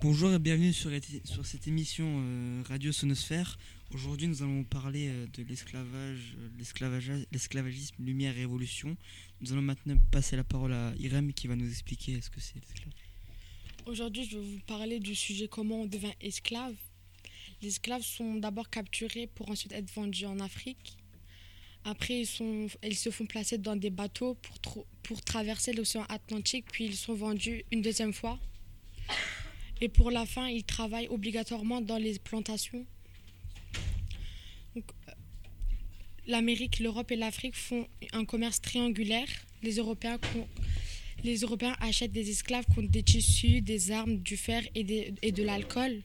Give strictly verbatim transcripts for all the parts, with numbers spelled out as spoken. Bonjour et bienvenue sur, sur cette émission euh, Radio Sonosphère. Aujourd'hui, nous allons parler euh, de l'esclavage, euh, l'esclavagisme, lumière et révolution. Nous allons maintenant passer la parole à Irem qui va nous expliquer ce que c'est l'esclavage. Aujourd'hui, je vais vous parler du sujet comment on devint esclave. Les esclaves sont d'abord capturés pour ensuite être vendus en Afrique. Après, ils, sont, ils se font placer dans des bateaux pour, tro- pour traverser l'océan Atlantique, puis ils sont vendus une deuxième fois. Et pour la fin, ils travaillent obligatoirement dans les plantations. Donc, l'Amérique, l'Europe et l'Afrique font un commerce triangulaire. Les Européens, les Européens achètent des esclaves contre des tissus, des armes, du fer et, des, et de l'alcool.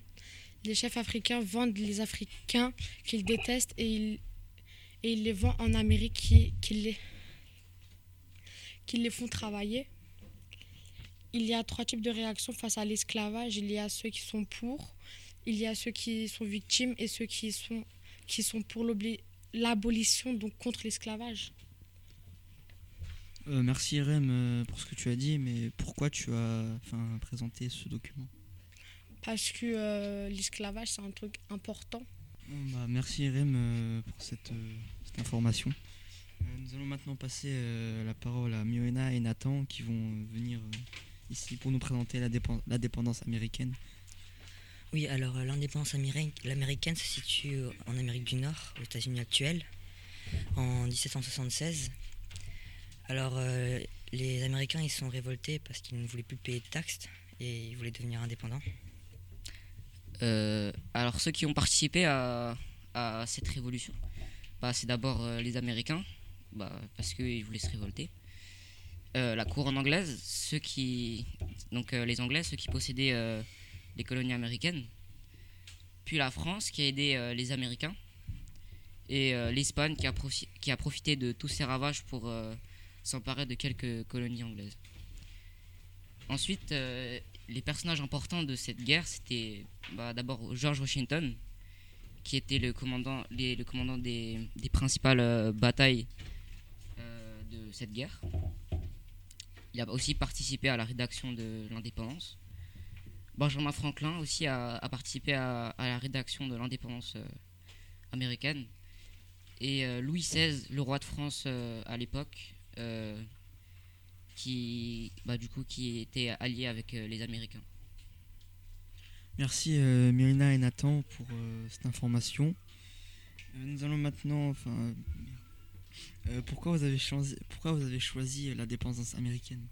Les chefs africains vendent les Africains qu'ils détestent et ils, et ils les vendent en Amérique qui, qui, les, qui les font travailler. Il y a trois types de réactions face à l'esclavage. Il y a ceux qui sont pour, il y a ceux qui sont victimes et ceux qui sont, qui sont pour l'abolition, donc contre l'esclavage. Euh, merci Irem pour ce que tu as dit, mais pourquoi tu as enfin, présenté ce document ? Parce que euh, l'esclavage, c'est un truc important. Bon, bah, merci Irem pour cette, euh, cette information. Euh, nous allons maintenant passer euh, la parole à Mioena et Nathan qui vont euh, venir... Euh, ici pour nous présenter la, dépen- la dépendance américaine. Oui, alors euh, l'indépendance américaine, l'américaine se situe en Amérique du Nord, aux États-Unis actuels, en dix-sept cent soixante-seize. Alors euh, les Américains, ils sont révoltés parce qu'ils ne voulaient plus payer de taxes et ils voulaient devenir indépendants. Euh, alors ceux qui ont participé à, à cette révolution, bah, c'est d'abord euh, les Américains, bah, parce qu'ils voulaient se révolter. Euh, la couronne anglaise, ceux qui, donc euh, les Anglais, ceux qui possédaient euh, les colonies américaines, puis la France qui a aidé euh, les Américains, et euh, l'Espagne qui a, profi- qui a profité de tous ces ravages pour euh, s'emparer de quelques colonies anglaises. Ensuite, euh, les personnages importants de cette guerre, c'était bah, d'abord George Washington, qui était le commandant, les, le commandant des, des principales euh, batailles euh, de cette guerre. Il a aussi participé à la rédaction de l'indépendance. Benjamin Franklin aussi a, a participé à, à la rédaction de l'indépendance euh, américaine. Et euh, Louis seize, le roi de France euh, à l'époque, euh, qui, bah, du coup, qui était allié avec euh, les Américains. Merci euh, Myrina et Nathan pour euh, cette information. Euh, nous allons maintenant... Enfin, Euh, pourquoi vous avez choisi, pourquoi vous avez choisi la dépendance américaine ?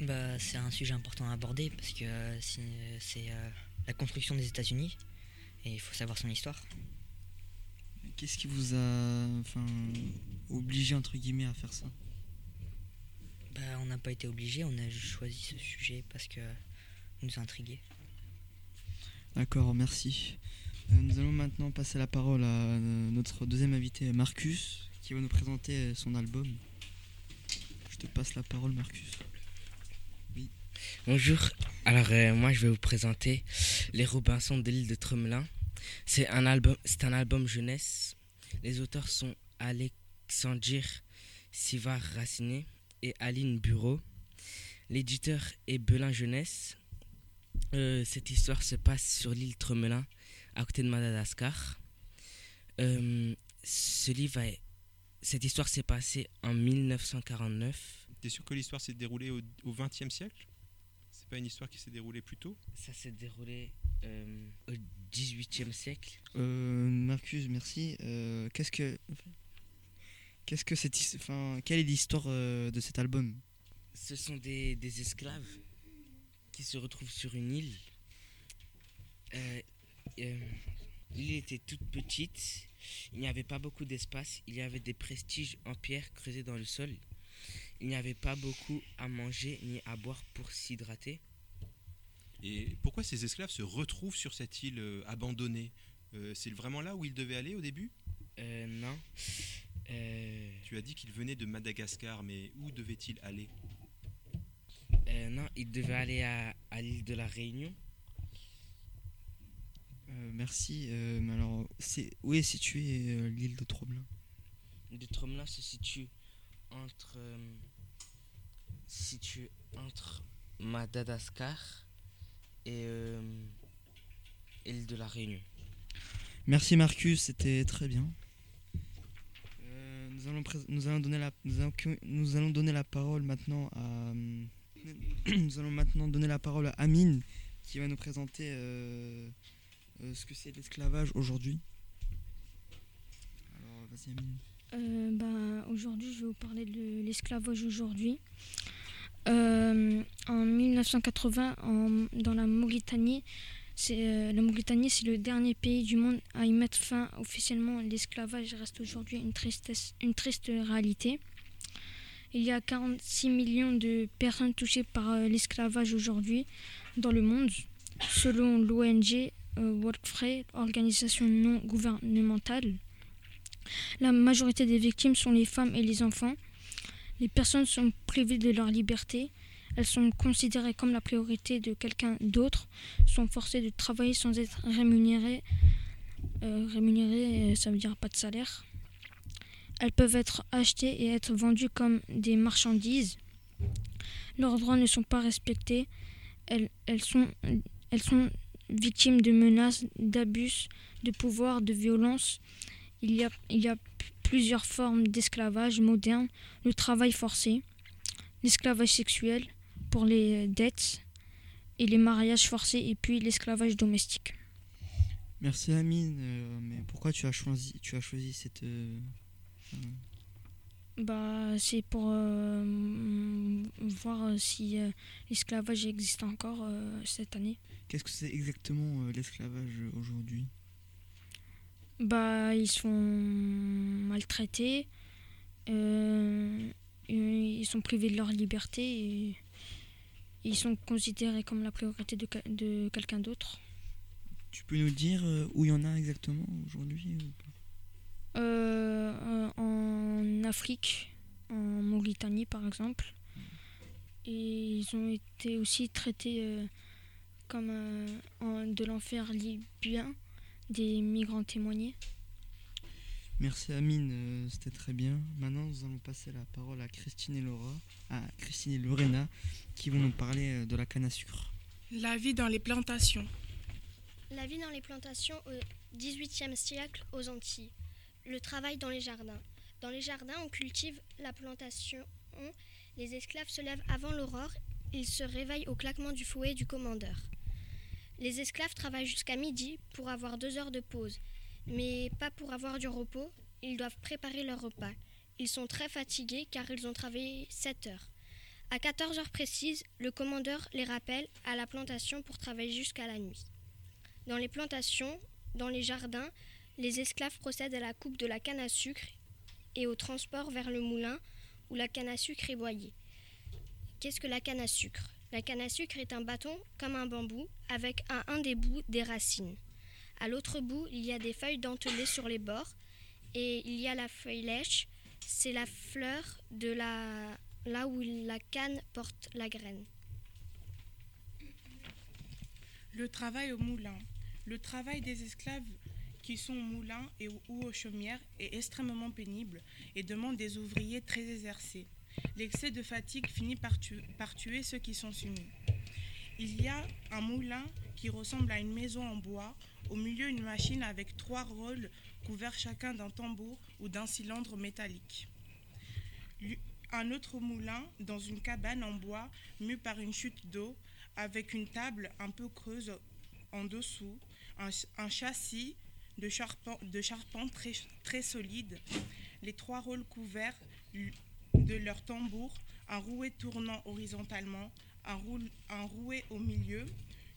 Bah, c'est un sujet important à aborder parce que euh, c'est, c'est euh, la construction des États-Unis et il faut savoir son histoire. Qu'est-ce qui vous a enfin, obligé entre guillemets à faire ça ? Bah, on n'a pas été obligé, on a choisi ce sujet parce que on nous a intrigués. D'accord, merci. Nous allons maintenant passer la parole à notre deuxième invité, Marcus, qui va nous présenter son album. Je te passe la parole, Marcus. Oui. Bonjour, alors euh, moi je vais vous présenter Les Robinson de l'île de Tromelin. C'est un album, c'est un album jeunesse. Les auteurs sont Alexandre Sivar Racine et Aline Bureau. L'éditeur est Belin Jeunesse. Euh, cette histoire se passe sur l'île Tromelin, à côté de Madagascar. Euh, ce livre, a... cette histoire s'est passée en dix-neuf cent quarante-neuf. T'es sûr que l'histoire s'est déroulée au, au vingtième siècle ? C'est pas une histoire qui s'est déroulée plus tôt ? Ça s'est déroulé euh, au dix-huitième siècle. Euh, Marcus, merci. Euh, qu'est-ce que, qu'est-ce que cette, enfin, quelle est l'histoire euh, de cet album ? Ce sont des, des esclaves qui se retrouvent sur une île. Euh, Euh, l'île était toute petite, il n'y avait pas beaucoup d'espace, il y avait des vestiges en pierre creusés dans le sol. Il n'y avait pas beaucoup à manger ni à boire pour s'hydrater. Et pourquoi ces esclaves se retrouvent sur cette île euh, abandonnée ? euh, C'est vraiment là où ils devaient aller au début ? euh, Non. Euh... Tu as dit qu'ils venaient de Madagascar, mais où devaient-ils aller ? euh, Non, ils devaient aller à, à l'île de la Réunion. Euh, merci. Euh, mais alors, c'est, où est située euh, l'île de Tromelin ? L'île de Tromelin se situe entre, euh, situe entre Madagascar et euh, île de la Réunion. Merci Marcus, c'était très bien. Euh, nous, allons pré- nous, allons donner la, nous, allons, nous allons donner la parole maintenant à nous allons maintenant donner la parole à Amine qui va nous présenter euh, euh, ce que c'est l'esclavage aujourd'hui. Alors vas-y Amine. Euh, bah, aujourd'hui je vais vous parler de l'esclavage aujourd'hui. Euh, en dix-neuf cent quatre-vingts, en, dans la Mauritanie, c'est, euh, la Mauritanie, c'est le dernier pays du monde à y mettre fin officiellement. L'esclavage reste aujourd'hui une, tristesse, une triste réalité. Il y a quarante-six millions de personnes touchées par euh, l'esclavage aujourd'hui dans le monde, selon l'O N G euh, Workfree, organisation non gouvernementale. La majorité des victimes sont les femmes et les enfants. Les personnes sont privées de leur liberté, elles sont considérées comme la priorité de quelqu'un d'autre, sont forcées de travailler sans être rémunérées, euh, rémunérées ça veut dire pas de salaire. Elles peuvent être achetées et être vendues comme des marchandises. Leurs droits ne sont pas respectés, elles, elles, sont, elles sont victimes de menaces, d'abus, de pouvoir, de violences. Il y a, il y a plusieurs formes d'esclavage moderne, le travail forcé, l'esclavage sexuel pour les dettes et les mariages forcés et puis l'esclavage domestique. Merci Amine, euh, mais pourquoi tu as choisi, tu as choisi cette... Euh, euh... Bah, c'est pour euh, voir si euh, l'esclavage existe encore euh, cette année. Qu'est-ce que c'est exactement euh, l'esclavage aujourd'hui ? Bah, ils sont maltraités, euh, ils sont privés de leur liberté et ils sont considérés comme la priorité de, de quelqu'un d'autre. Tu peux nous dire où il y en a exactement aujourd'hui ou pas ? euh, En Afrique, en Mauritanie par exemple. Et ils ont été aussi traités euh, comme euh, en, de l'enfer libyen. Des migrants témoignés. Merci Amine, euh, c'était très bien. Maintenant, nous allons passer la parole à Christine et Laura, à Christine et Lorena, qui vont nous parler de la canne à sucre. La vie dans les plantations. La vie dans les plantations au dix-huitième siècle aux Antilles. Le travail dans les jardins. Dans les jardins, on cultive la plantation. Les esclaves se lèvent avant l'aurore. Ils se réveillent au claquement du fouet du commandeur. Les esclaves travaillent jusqu'à midi pour avoir deux heures de pause, mais pas pour avoir du repos, ils doivent préparer leur repas. Ils sont très fatigués car ils ont travaillé sept heures. À quatorze heures précises, le commandeur les rappelle à la plantation pour travailler jusqu'à la nuit. Dans les plantations, dans les jardins, les esclaves procèdent à la coupe de la canne à sucre et au transport vers le moulin où la canne à sucre est broyée. Qu'est-ce que la canne à sucre ? La canne à sucre est un bâton comme un bambou, avec à un des bouts des racines. À l'autre bout, il y a des feuilles dentelées sur les bords et il y a la feuille lèche, c'est la fleur de la là où la canne porte la graine. Le travail au moulin. Le travail des esclaves qui sont au moulin et ou aux chaumières est extrêmement pénible et demande des ouvriers très exercés. L'excès de fatigue finit par tuer, par tuer ceux qui sont soumis. Il y a un moulin qui ressemble à une maison en bois, au milieu une machine avec trois rôles couverts chacun d'un tambour ou d'un cylindre métallique. Un autre moulin dans une cabane en bois mue par une chute d'eau, avec une table un peu creuse en dessous, un, un châssis de charpente, de charpente très, très solide, les trois rôles couverts de leur tambour, un rouet tournant horizontalement, un, roule, un rouet au milieu,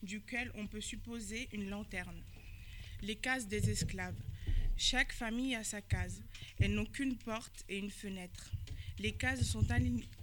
duquel on peut supposer une lanterne. Les cases des esclaves. Chaque famille a sa case. Elles n'ont qu'une porte et une fenêtre. Les cases sont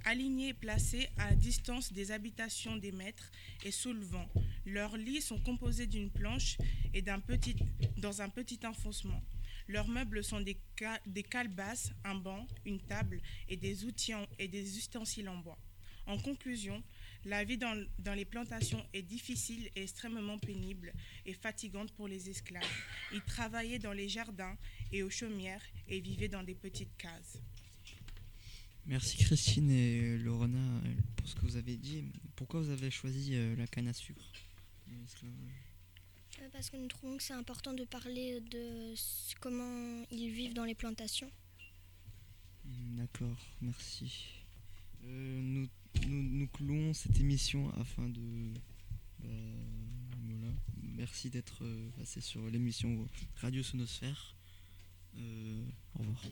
alignées et placées à distance des habitations des maîtres et sous le vent. Leurs lits sont composés d'une planche et d'un petit, dans un petit enfoncement. Leurs meubles sont des, ca- des calebasses, un banc, une table et des outils en, et des ustensiles en bois. En conclusion, la vie dans, dans les plantations est difficile et extrêmement pénible et fatigante pour les esclaves. Ils travaillaient dans les jardins et aux chaumières et vivaient dans des petites cases. Merci Christine et Lorena pour ce que vous avez dit. Pourquoi vous avez choisi la canne à sucre ? Parce que nous trouvons que c'est important de parler de comment ils vivent dans les plantations. D'accord, merci. Euh, nous, nous, nous clouons cette émission afin de... Euh, voilà. Merci d'être passé sur l'émission Radio Sonosphère. Euh, au revoir.